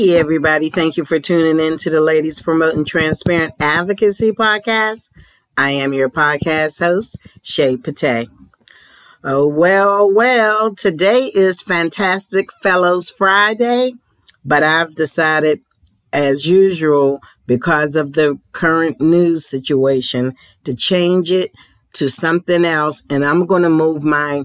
Hey, everybody. Thank you for tuning in to the Ladies Promoting Transparent Advocacy podcast. I am your podcast host, Shea Pate. Oh, well, today is Fantastic Fellows Friday, but I've decided, as usual, because of the current news situation, to change it to something else. And I'm going to move my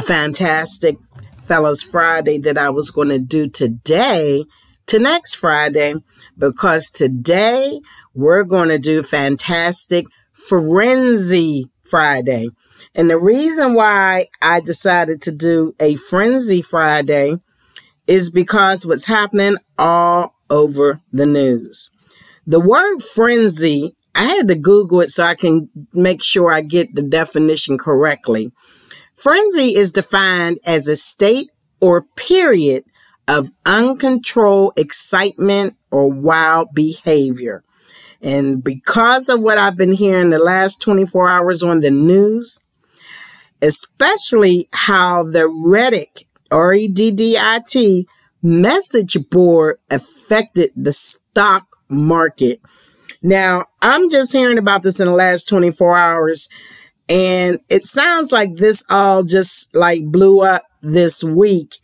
Fantastic Fellows Friday that I was going to do today to next Friday, because today we're going to do Fantastic Frenzy Friday. And the reason why I decided to do a Frenzy Friday is because what's happening all over the news. The word frenzy, I had to Google it so I can make sure I get the definition correctly. Frenzy is defined as a state or period of uncontrolled excitement or wild behavior. And because of what I've been hearing the last 24 hours on the news, especially how the Reddit, R-E-D-D-I-T, message board affected the stock market. Now, I'm just hearing about this in the last 24 hours, and it sounds like this all just like blew up this week.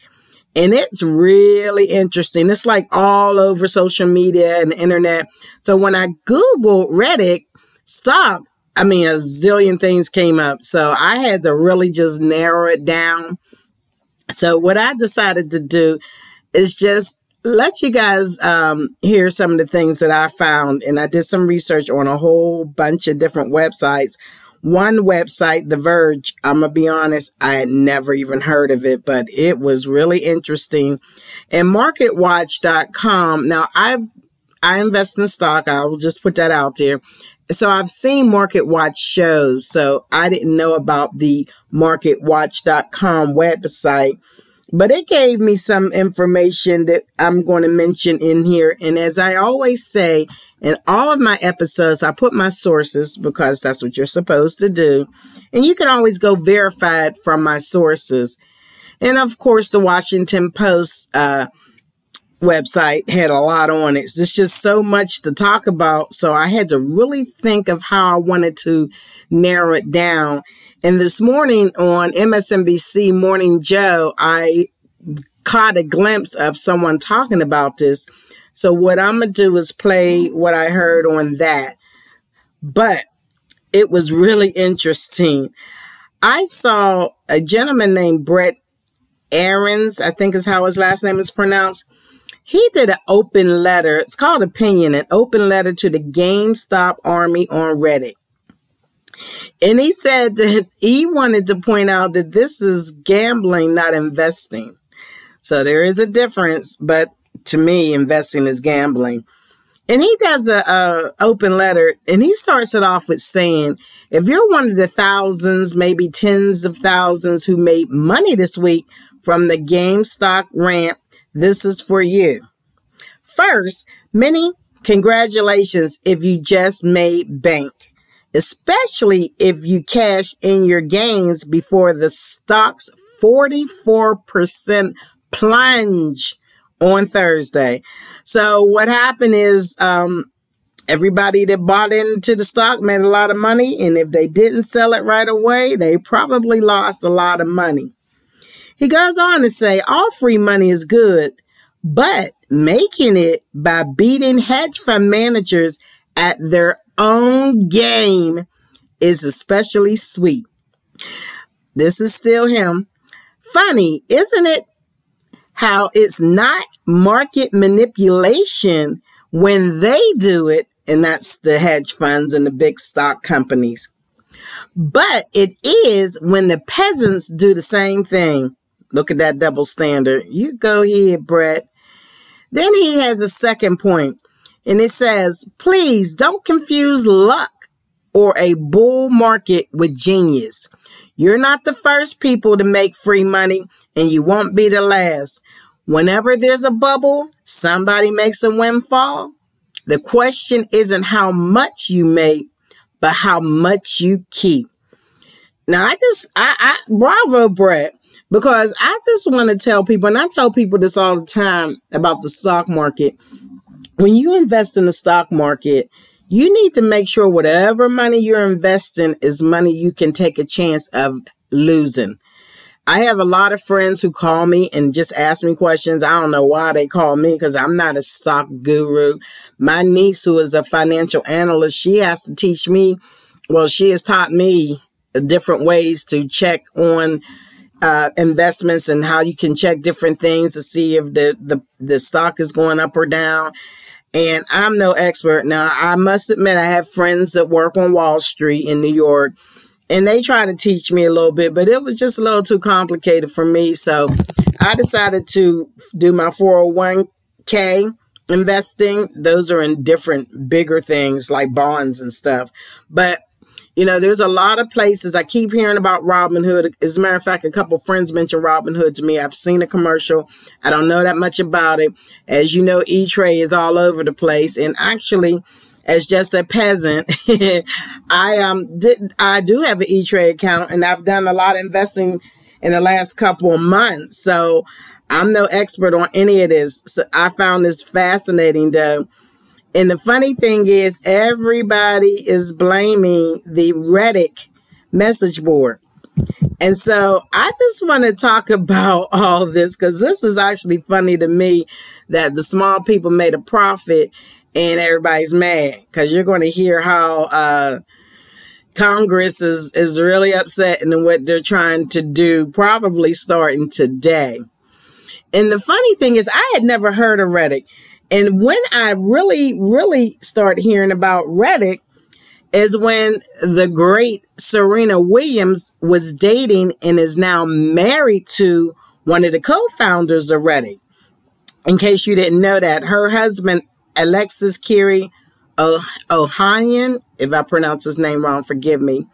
And it's really interesting. It's like all over social media and the internet. So when I Googled Reddit stock, a zillion things came up. So I had to really just narrow it down. So what I decided to do is just let you guys hear some of the things that I found. And I did some research on a whole bunch of different websites. One website, The Verge, I'm going to be honest, I had never even heard of it, but it was really interesting. And MarketWatch.com, now I invest in stock, I will just put that out there. So I've seen MarketWatch shows, so I didn't know about the MarketWatch.com website, but it gave me some information that I'm going to mention in here. And as I always say, in all of my episodes, I put my sources because that's what you're supposed to do. And you can always go verify it from my sources. And of course, the Washington Post website had a lot on it. There's just so much to talk about. So I had to really think of how I wanted to narrow it down. And this morning on MSNBC Morning Joe, I caught a glimpse of someone talking about this. So what I'm going to do is play what I heard on that. But it was really interesting. I saw a gentleman named Brett Ahrens, I think is how his last name is pronounced. He did an open letter. It's called Opinion, an open letter to the GameStop Army on Reddit. And he said that he wanted to point out that this is gambling, not investing. So there is a difference, but to me, investing is gambling. And he does a open letter, and he starts it off with saying, if you're one of the thousands, maybe tens of thousands who made money this week from the GameStop rant, this is for you. First, many congratulations if you just made bank, especially if you cashed in your gains before the stock's 44% plunge on Thursday. So what happened is everybody that bought into the stock made a lot of money, and if they didn't sell it right away, they probably lost a lot of money. He goes on to say, all free money is good, but making it by beating hedge fund managers at their own game is especially sweet. This is still him. Funny, isn't it? How it's not market manipulation when they do it, and that's the hedge funds and the big stock companies. But it is when the peasants do the same thing. Look at that double standard. You go ahead, Brett. Then he has a second point. And it says, please don't confuse luck or a bull market with genius. You're not the first people to make free money, and you won't be the last. Whenever there's a bubble, somebody makes a windfall. The question isn't how much you make, but how much you keep. Now, bravo, Brett, Because I just want to tell people, and I tell people this all the time about the stock market. When you invest in the stock market, you need to make sure whatever money you're investing is money you can take a chance of losing. I have a lot of friends who call me and just ask me questions. I don't know why they call me because I'm not a stock guru. My niece, who is a financial analyst, she has to teach me. Well, she has taught me different ways to check on investments and how you can check different things to see if the stock is going up or down. And I'm no expert. Now, I must admit, I have friends that work on Wall Street in New York, and they tried to teach me a little bit, but it was just a little too complicated for me. So I decided to do my 401k investing. Those are in different, bigger things like bonds and stuff. But, you know, there's a lot of places. I keep hearing about Robinhood. As a matter of fact, a couple of friends mentioned Robinhood to me. I've seen a commercial. I don't know that much about it. As you know, E-Trade is all over the place. And actually, as just a peasant, I do have an E-Trade account, and I've done a lot of investing in the last couple of months. So I'm no expert on any of this. So I found this fascinating, though. And the funny thing is, everybody is blaming the Reddit message board. And so I just want to talk about all this because this is actually funny to me that the small people made a profit. And everybody's mad because you're going to hear how Congress is really upset and what they're trying to do, probably starting today. And the funny thing is, I had never heard of Reddit. And when I really started hearing about Reddit is when the great Serena Williams was dating and is now married to one of the co-founders of Reddit. In case you didn't know that, her husband, Alexis Kerry Ohanian, if I pronounce his name wrong, forgive me.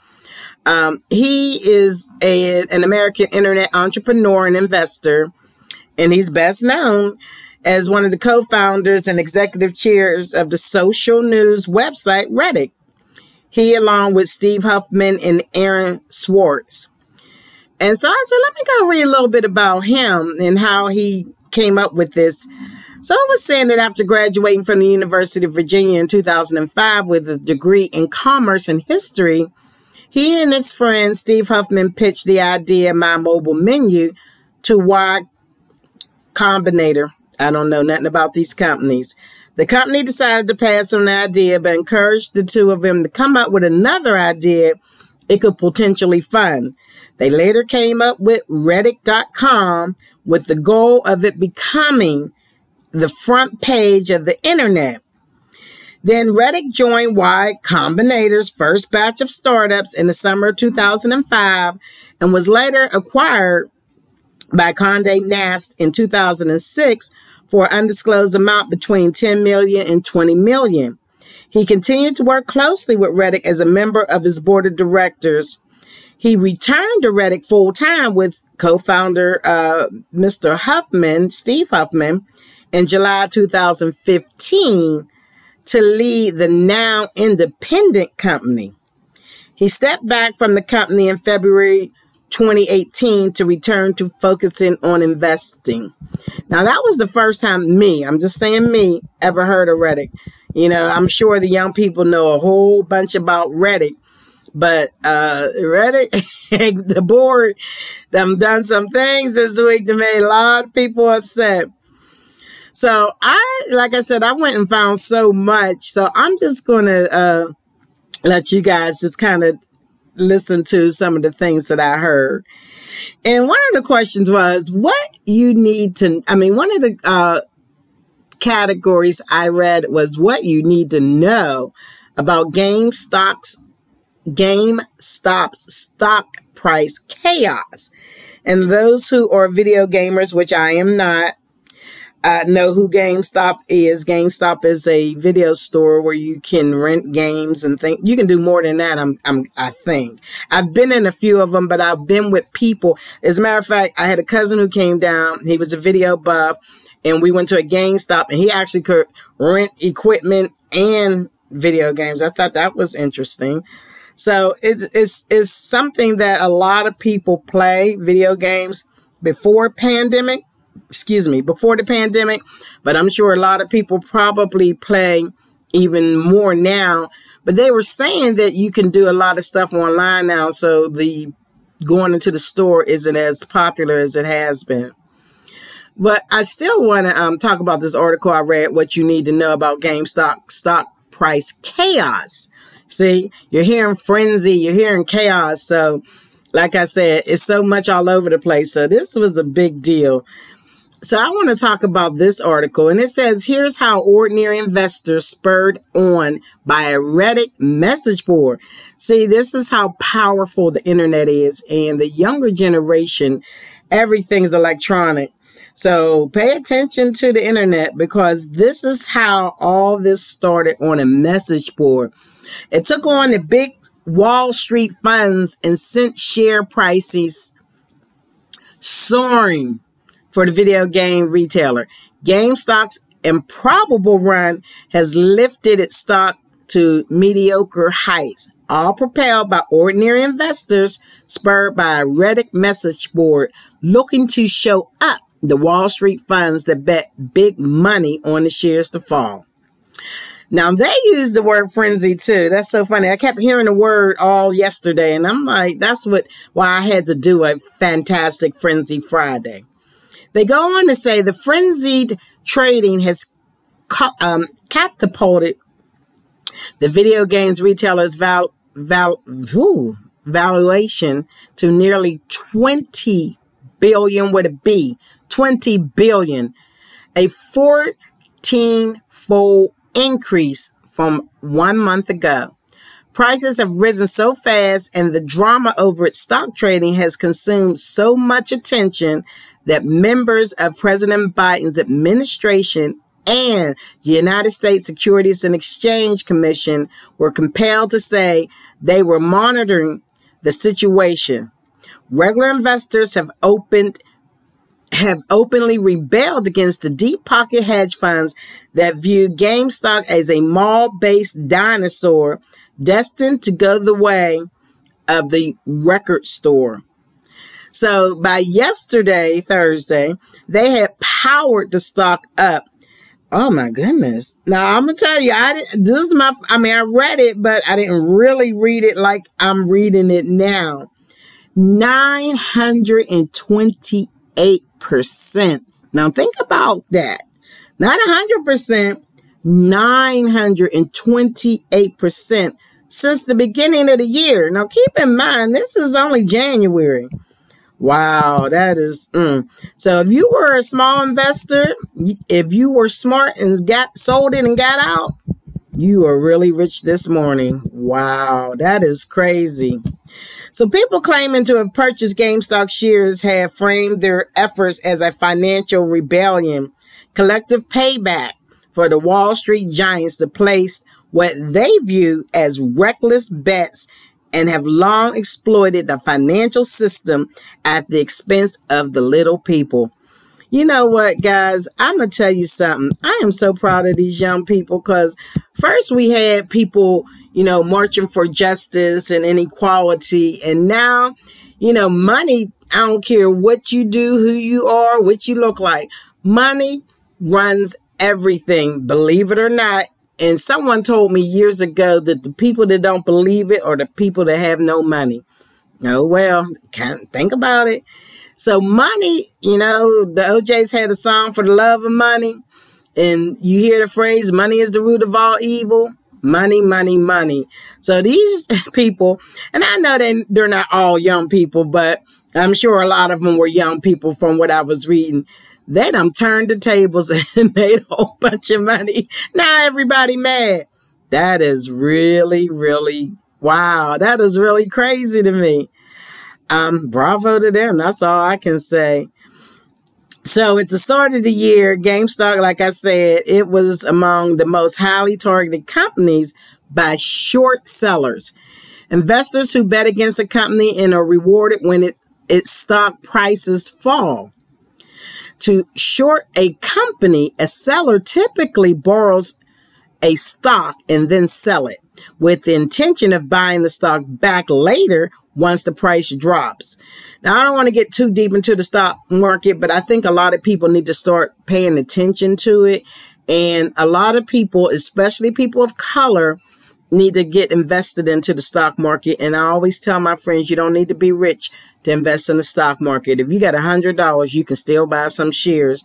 He is an American internet entrepreneur and investor, and he's best known as one of the co-founders and executive chairs of the social news website Reddit. He, along with Steve Huffman and Aaron Swartz. And so I said, let me go read a little bit about him and how he came up with this. So it was saying that after graduating from the University of Virginia in 2005 with a degree in commerce and history, he and his friend Steve Huffman pitched the idea My Mobile Menu to Y Combinator. I don't know nothing about these companies. The company decided to pass on the idea, but encouraged the two of them to come up with another idea it could potentially fund. They later came up with Reddit.com with the goal of it becoming the front page of the internet. Then Reddit joined Y Combinator's first batch of startups in the summer of 2005 and was later acquired by Condé Nast in 2006 for an undisclosed amount between $10 million and $20 million. He continued to work closely with Reddit as a member of his board of directors. He returned to Reddit full-time with co-founder Mr. Huffman, Steve Huffman, in July 2015 to lead the now independent company. He stepped back from the company in February 2018 to return to focusing on investing. Now, that was the first time me ever heard of Reddit. You know, I'm sure the young people know a whole bunch about Reddit. But Reddit, the board, they've done some things this week that made a lot of people upset. So I went and found so much. So I'm just going to let you guys just kind of listen to some of the things that I heard. And one of the questions was one of the categories I read was what you need to know about GameStop's stock price chaos. And those who are video gamers, which I am not, know who GameStop is. GameStop is a video store where you can rent games and think you can do more than that. I think I've been in a few of them, but I've been with people. As a matter of fact, I had a cousin who came down. He was a video buff, and we went to a GameStop, and he actually could rent equipment and video games. I thought that was interesting. So it's something that a lot of people play video games. before the pandemic, but I'm sure a lot of people probably play even more now. But they were saying that you can do a lot of stuff online now, so the going into the store isn't as popular as it has been. But I still want to talk about this article I read, What You Need to Know About GameStop Stock Price Chaos. See, you're hearing frenzy, you're hearing chaos. So like I said, it's so much all over the place. So this was a big deal. So I want to talk about this article, and it says, here's how ordinary investors spurred on by a Reddit message board. See, this is how powerful the internet is, and the younger generation, everything's electronic. So pay attention to the internet, because this is how all this started, on a message board. It took on the big Wall Street funds and sent share prices soaring for the video game retailer. GameStop's improbable run has lifted its stock to mediocre heights, all propelled by ordinary investors spurred by a Reddit message board looking to show up the Wall Street funds that bet big money on the shares to fall. Now, they use the word frenzy, too. That's so funny. I kept hearing the word all yesterday, and I'm like, that's why I had to do a fantastic Frenzy Friday. They go on to say the frenzied trading has catapulted the video games retailer's valuation to nearly $20 billion with a B, $20 billion, a 14-fold increase from 1 month ago. Prices have risen so fast, and the drama over its stock trading has consumed so much attention that members of President Biden's administration and the United States Securities and Exchange Commission were compelled to say they were monitoring the situation. Regular investors have openly rebelled against the deep pocket hedge funds that view GameStop as a mall-based dinosaur destined to go the way of the record store. So by yesterday, Thursday, they had powered the stock up. Oh my goodness. Now I'm going to tell you, I read it, but I didn't really read it like I'm reading it now. 928%. Now think about that. Not 100%, 928% since the beginning of the year. Now keep in mind, this is only January. Wow, that is... So if you were a small investor, if you were smart and sold it and got out, you are really rich this morning. Wow, that is crazy. So people claiming to have purchased GameStop shares have framed their efforts as a financial rebellion, collective payback for the Wall Street giants that placed what they view as reckless bets and have long exploited the financial system at the expense of the little people. You know what, guys? I'm going to tell you something. I am so proud of these young people, because first we had people, marching for justice and inequality. And now, money, I don't care what you do, who you are, what you look like. Money runs everything, believe it or not. And someone told me years ago that the people that don't believe it are the people that have no money. Oh, well, can't think about it. So money, the OJs had a song for the love of money. And you hear the phrase, money is the root of all evil. Money, money, money. So these people, and I know they're not all young people, but I'm sure a lot of them were young people from what I was reading. They done turned the tables and made a whole bunch of money. Now everybody mad. That is really, really, wow. That is really crazy to me. Bravo to them. That's all I can say. So at the start of the year, GameStop, like I said, it was among the most highly targeted companies by short sellers. Investors who bet against a company and are rewarded when its stock prices fall. To short a company, a seller typically borrows a stock and then sell it with the intention of buying the stock back later once the price drops. Now, I don't want to get too deep into the stock market, but I think a lot of people need to start paying attention to it. And a lot of people, especially people of color, need to get invested into the stock market. And I always tell my friends, you don't need to be rich to invest in the stock market. If you got $100, you can still buy some shares.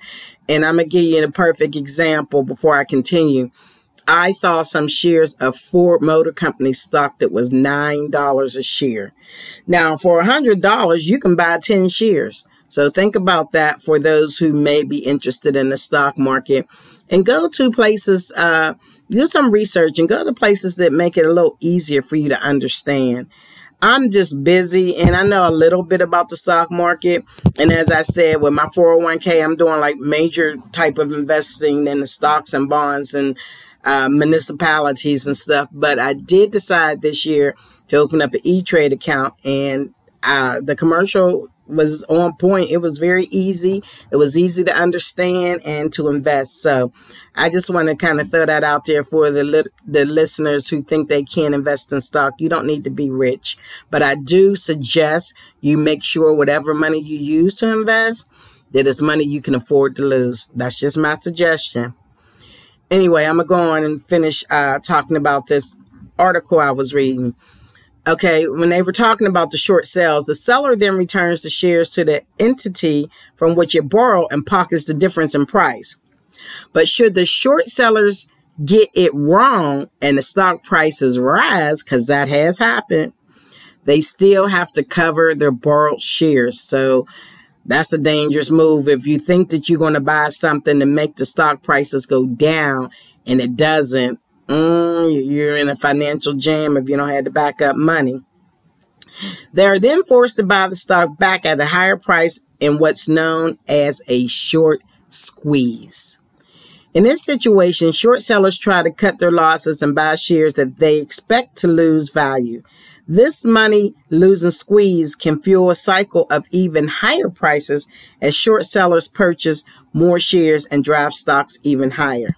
And I'm going to give you a perfect example before I continue. I saw some shares of Ford Motor Company stock that was $9 a share. Now, for $100, you can buy 10 shares. So think about that for those who may be interested in the stock market. And go to places, do some research and go to places that make it a little easier for you to understand. I'm just busy and I know a little bit about the stock market. And as I said, with my 401k, I'm doing like major type of investing in the stocks and bonds and municipalities and stuff. But I did decide this year to open up an E-Trade account, and the commercial was on point. It was very easy. It was easy to understand and to invest. So I just want to kind of throw that out there for the listeners who think they can invest in stock. You don't need to be rich, but I do suggest you make sure whatever money you use to invest, that it's money you can afford to lose. That's just my suggestion. Anyway, I'm going to go on and finish talking about this article I was reading. Okay, when they were talking about the short sales, the seller then returns the shares to the entity from which it borrowed and pockets the difference in price. But should the short sellers get it wrong and the stock prices rise, because that has happened, they still have to cover their borrowed shares. So that's a dangerous move. If you think that you're going to buy something to make the stock prices go down and it doesn't, you're in a financial jam if you don't have to back up money. They're then forced to buy the stock back at a higher price in what's known as a short squeeze. In this situation, short sellers try to cut their losses and buy shares that they expect to lose value. This money losing squeeze can fuel a cycle of even higher prices as short sellers purchase more shares and drive stocks even higher.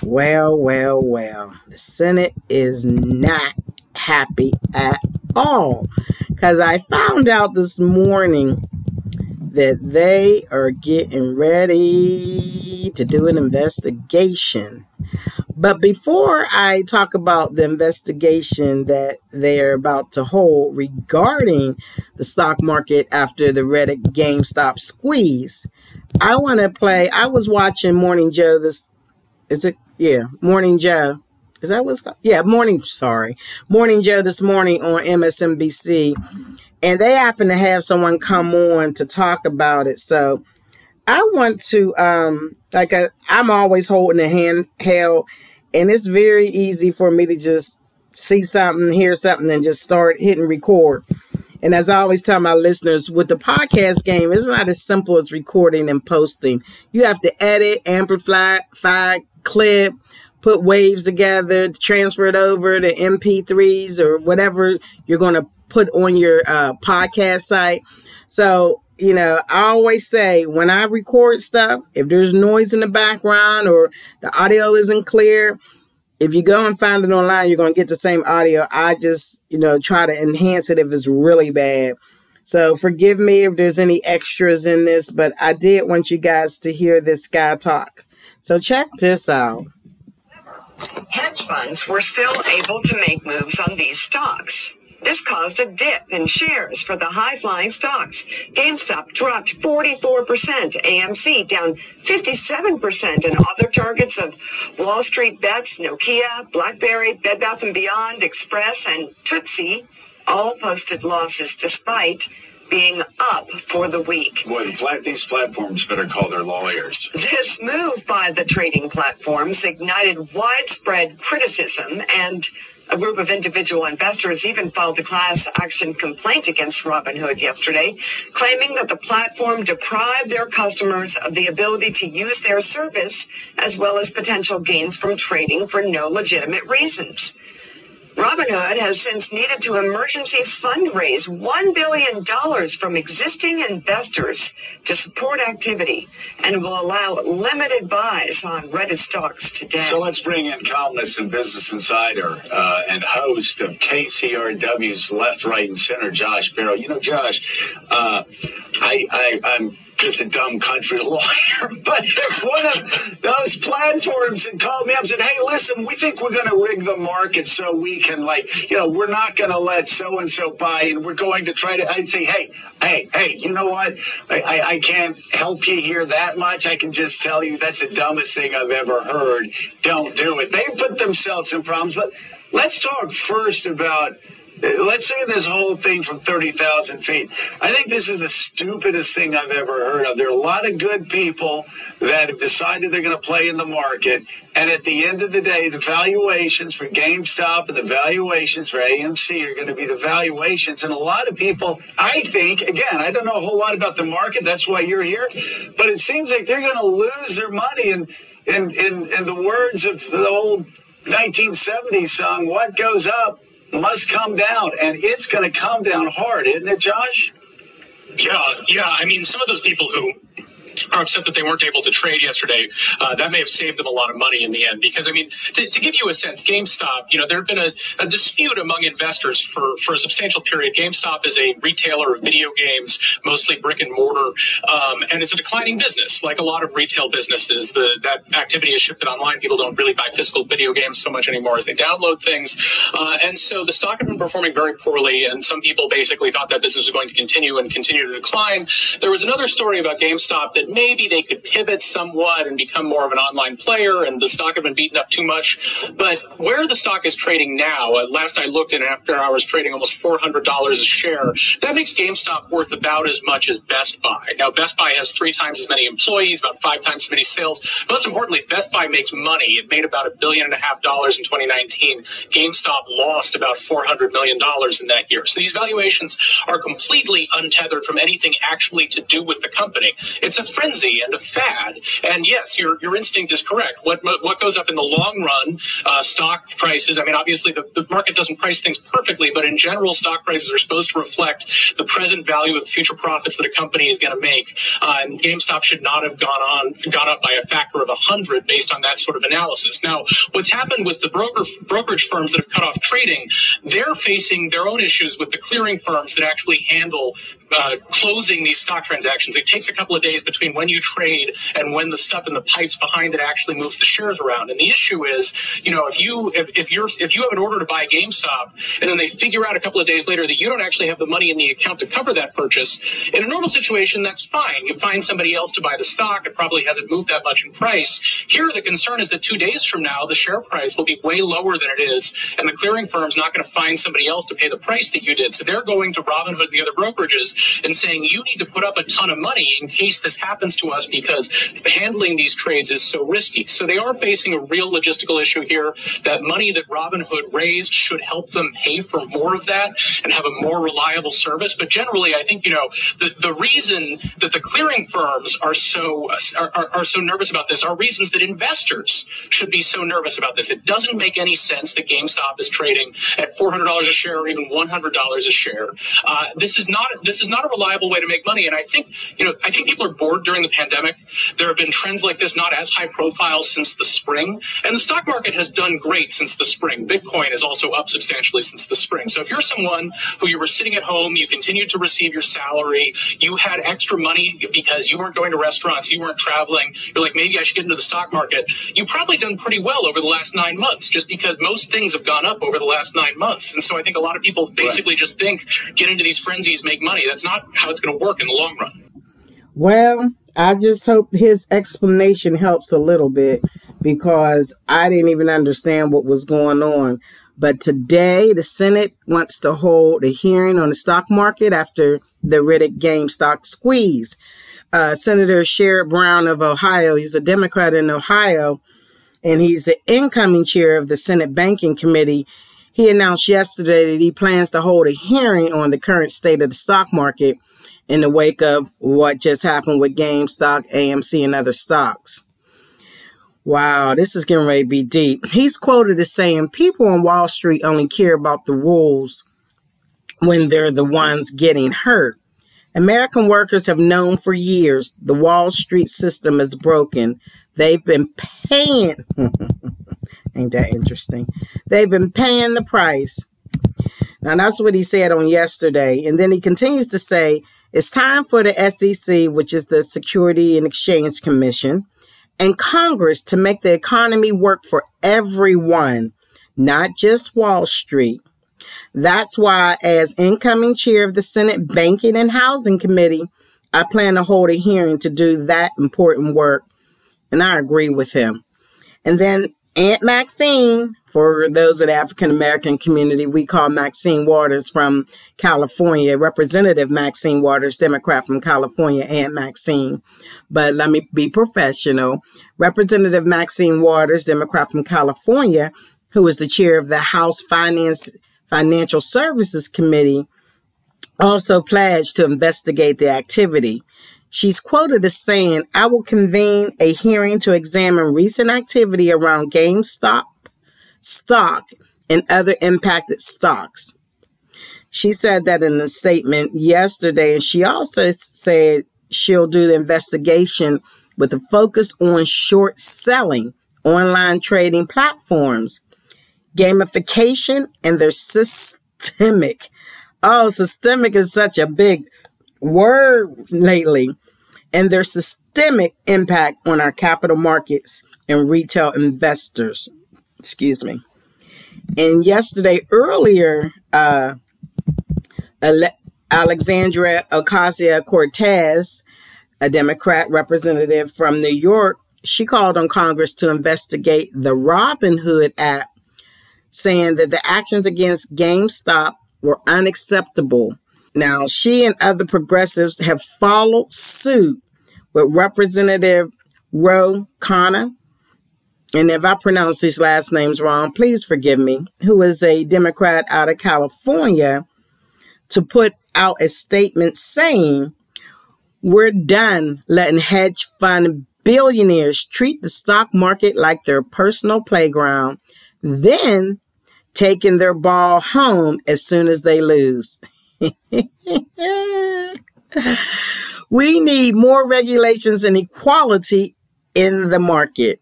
Well, the Senate is not happy at all, because I found out this morning that they are getting ready to do an investigation. But before I talk about the investigation that they're about to hold regarding the stock market after the Reddit GameStop squeeze, I want to play. I was watching Morning Joe this. Is it? Yeah, Morning Joe. Is that what's called? Yeah, Morning Joe this morning on MSNBC. And they happen to have someone come on to talk about it. So I want to, I'm always holding a handheld, and it's very easy for me to just see something, hear something, and just start hitting record. And as I always tell my listeners, with the podcast game, it's not as simple as recording and posting. You have to edit, amplify, clip, put waves together, transfer it over to MP3s or whatever you're going to put on your podcast site. So, you know, I always say when I record stuff, if there's noise in the background or the audio isn't clear, if you go and find it online, you're going to get the same audio. I just, try to enhance it if it's really bad. So forgive me if there's any extras in this, but I did want you guys to hear this guy talk. So check this out. Hedge funds were still able to make moves on these stocks. This caused a dip in shares for the high-flying stocks. GameStop dropped 44%, AMC down 57%, and other targets of Wall Street bets, Nokia, BlackBerry, Bed Bath and Beyond, Express, and Tootsie all posted losses despite being up for the week. Boy, these platforms better call their lawyers. This move by the trading platforms ignited widespread criticism, and a group of individual investors even filed a class action complaint against Robinhood yesterday, claiming that the platform deprived their customers of the ability to use their service, as well as potential gains from trading for no legitimate reasons. Robinhood has since needed to emergency fundraise $1 billion from existing investors to support activity and will allow limited buys on Reddit stocks today. So let's bring in columnist and Business Insider and host of KCRW's Left, Right, and Center, Josh Barrow. You know, Josh, I'm just a dumb country lawyer, but if one of those platforms had called me up and said, hey, listen, we think we're going to rig the market so we can, like, you know, we're not going to let so-and-so buy, and we're going to try to, I'd say, hey, you know what? I can't help you here that much. I can just tell you that's the dumbest thing I've ever heard. Don't do it. They put themselves in problems, but let's talk first about... Let's say this whole thing from 30,000 feet. I think this is the stupidest thing I've ever heard of. There are a lot of good people that have decided they're going to play in the market. And at the end of the day, the valuations for GameStop and the valuations for AMC are going to be the valuations. And a lot of people, I think, again, I don't know a whole lot about the market. That's why you're here. But it seems like they're going to lose their money. And in the words of the old 1970s song, what goes up must come down, and it's going to come down hard, isn't it, Josh? Yeah. I mean, some of those people who are upset that they weren't able to trade yesterday, that may have saved them a lot of money in the end. Because, I mean, to give you a sense, GameStop, you know, there had been a dispute among investors for a substantial period. GameStop is a retailer of video games, mostly brick and mortar, and it's a declining business. Like a lot of retail businesses, that activity has shifted online. People don't really buy physical video games so much anymore as they download things. And so the stock had been performing very poorly, and some people basically thought that business was going to continue to decline. There was another story about GameStop that maybe they could pivot somewhat and become more of an online player, and the stock had been beaten up too much. But where the stock is trading now, last I looked in after hours trading almost $400 a share, that makes GameStop worth about as much as Best Buy. Now, Best Buy has 3 times as many employees, about 5 times as many sales. Most importantly, Best Buy makes money. It made about $1.5 billion in 2019. GameStop lost about $400 million in that year. So these valuations are completely untethered from anything actually to do with the company. It's a frenzy and a fad, and yes, your instinct is correct. What goes up in the long run, stock prices, I mean, obviously the market doesn't price things perfectly, but in general, stock prices are supposed to reflect the present value of future profits that a company is going to make, and GameStop should not have gone up by a factor of 100 based on that sort of analysis. Now, what's happened with the brokerage firms that have cut off trading, they're facing their own issues with the clearing firms that actually handle closing these stock transactions. It takes a couple of days between when you trade and when the stuff in the pipes behind it actually moves the shares around. And the issue is, you know, if you have an order to buy GameStop and then they figure out a couple of days later that you don't actually have the money in the account to cover that purchase, in a normal situation, that's fine. You find somebody else to buy the stock. It probably hasn't moved that much in price. Here, the concern is that 2 days from now, the share price will be way lower than it is, and the clearing firm's not going to find somebody else to pay the price that you did. So they're going to Robinhood and the other brokerages and saying, you need to put up a ton of money in case this happens to us because handling these trades is so risky. So they are facing a real logistical issue here. That money that Robinhood raised should help them pay for more of that and have a more reliable service. But generally, I think, you know, the reason that the clearing firms are so nervous about this are reasons that investors should be so nervous about this. It doesn't make any sense that GameStop is trading at $400 a share or even $100 a share. This is not a reliable way to make money. And I think, you know, I think people are bored during the pandemic. There have been trends like this, not as high profile since the spring. And the stock market has done great since the spring. Bitcoin is also up substantially since the spring. So if you're someone who you were sitting at home, you continued to receive your salary, you had extra money because you weren't going to restaurants, you weren't traveling, you're like, maybe I should get into the stock market. You've probably done pretty well over the last 9 months just because most things have gone up over the last 9 months. And so I think a lot of people basically just think, get into these frenzies, make money. That's not how it's going to work in the long run. Well, I just hope his explanation helps a little bit because I didn't even understand what was going on. But today, the Senate wants to hold a hearing on the stock market after the Reddit GameStop squeeze. Senator Sherrod Brown of Ohio, he's a Democrat in Ohio, and he's the incoming chair of the Senate Banking Committee. He announced yesterday that he plans to hold a hearing on the current state of the stock market in the wake of what just happened with GameStop, AMC, and other stocks. Wow, this is getting ready to be deep. He's quoted as saying, people on Wall Street only care about the rules when they're the ones getting hurt. American workers have known for years the Wall Street system is broken. They've been paying. Ain't that interesting? They've been paying the price. Now, that's what he said on yesterday. And then he continues to say, it's time for the SEC, which is the Securities and Exchange Commission, and Congress to make the economy work for everyone, not just Wall Street. That's why, as incoming chair of the Senate Banking and Housing Committee, I plan to hold a hearing to do that important work. And I agree with him. And then Aunt Maxine, for those of the African-American community, we call Maxine Waters from California, Representative Maxine Waters, Democrat from California, Aunt Maxine. But let me be professional. Representative Maxine Waters, Democrat from California, who is the chair of the House Financial Services Committee, also pledged to investigate the activity. She's quoted as saying, I will convene a hearing to examine recent activity around GameStop stock and other impacted stocks. She said that in a statement yesterday, and she also said she'll do the investigation with a focus on short selling, online trading platforms, gamification, and their systemic. Oh, systemic is such a big word lately, and their systemic impact on our capital markets and retail investors. Excuse me. And yesterday, earlier, Alexandria Ocasio-Cortez, a Democrat representative from New York, she called on Congress to investigate the Robinhood app, saying that the actions against GameStop were unacceptable. Now, she and other progressives have followed suit with Representative Ro Khanna, and if I pronounce these last names wrong, please forgive me, who is a Democrat out of California, to put out a statement saying, we're done letting hedge fund billionaires treat the stock market like their personal playground, then taking their ball home as soon as they lose. We need more regulations and equality in the market.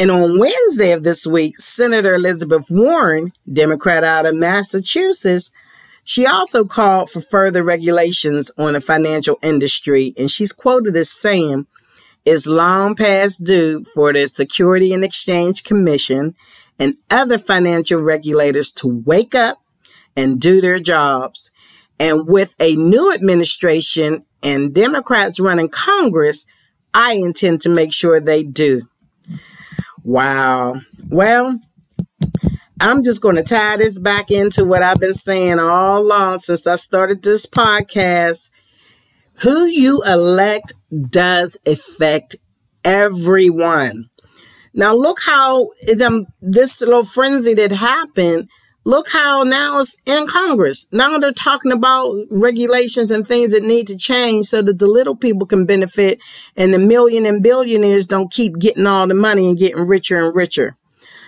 And on Wednesday of this week, Senator Elizabeth Warren, Democrat out of Massachusetts, she also called for further regulations on the financial industry. And she's quoted as saying, it's long past due for the Securities and Exchange Commission and other financial regulators to wake up and do their jobs. And with a new administration and Democrats running Congress, I intend to make sure they do. Wow. Well, I'm just going to tie this back into what I've been saying all along since I started this podcast. Who you elect does affect everyone. Now, look how this little frenzy that happened, look how now it's in Congress. Now they're talking about regulations and things that need to change so that the little people can benefit and the million and billionaires don't keep getting all the money and getting richer and richer.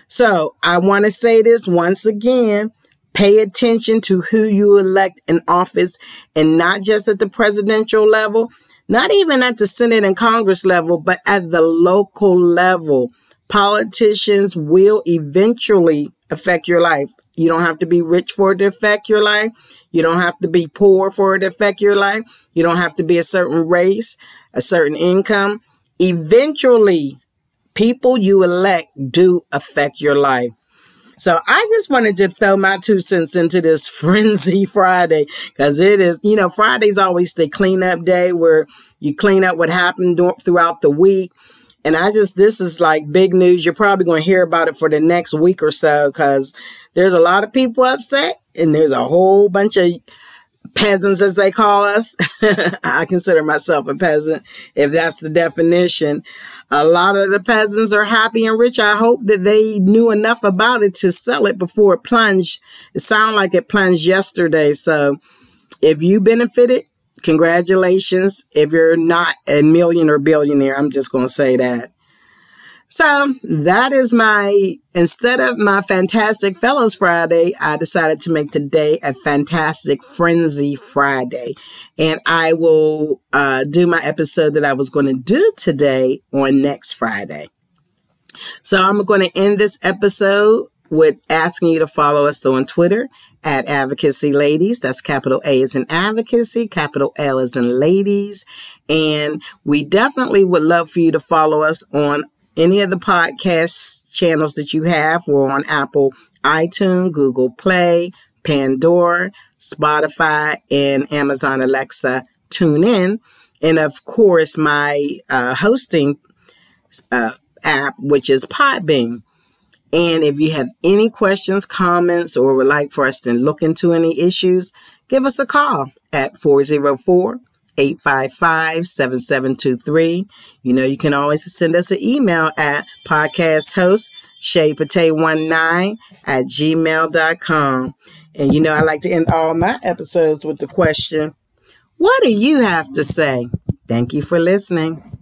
So I want to say this once again, pay attention to who you elect in office, and not just at the presidential level, not even at the Senate and Congress level, but at the local level. Politicians will eventually affect your life. You don't have to be rich for it to affect your life. You don't have to be poor for it to affect your life. You don't have to be a certain race, a certain income. Eventually, people you elect do affect your life. So I just wanted to throw my 2 cents into this Frenzy Friday, because it is, you know, Friday's always the cleanup day where you clean up what happened throughout the week. And this is like big news. You're probably going to hear about it for the next week or so, because there's a lot of people upset and there's a whole bunch of peasants, as they call us. I consider myself a peasant, if that's the definition. A lot of the peasants are happy and rich. I hope that they knew enough about it to sell it before it plunged. It sounded like it plunged yesterday. So if you benefited, congratulations. If you're not a millionaire or billionaire, I'm just going to say that. So that is instead of my Fantastic Fellows Friday, I decided to make today a Fantastic Frenzy Friday. And I will do my episode that I was going to do today on next Friday. So I'm going to end this episode with asking you to follow us on Twitter at Advocacy Ladies. That's capital A as in advocacy, capital L as in ladies. And we definitely would love for you to follow us on any of the podcast channels that you have. We're on Apple, iTunes, Google Play, Pandora, Spotify, and Amazon Alexa Tune In. And of course, my hosting app, which is Podbean. And if you have any questions, comments, or would like for us to look into any issues, give us a call at 404-855-7723. You know, you can always send us an email at podcasthostshaypate19@gmail.com. And, you know, I like to end all my episodes with the question, what do you have to say? Thank you for listening.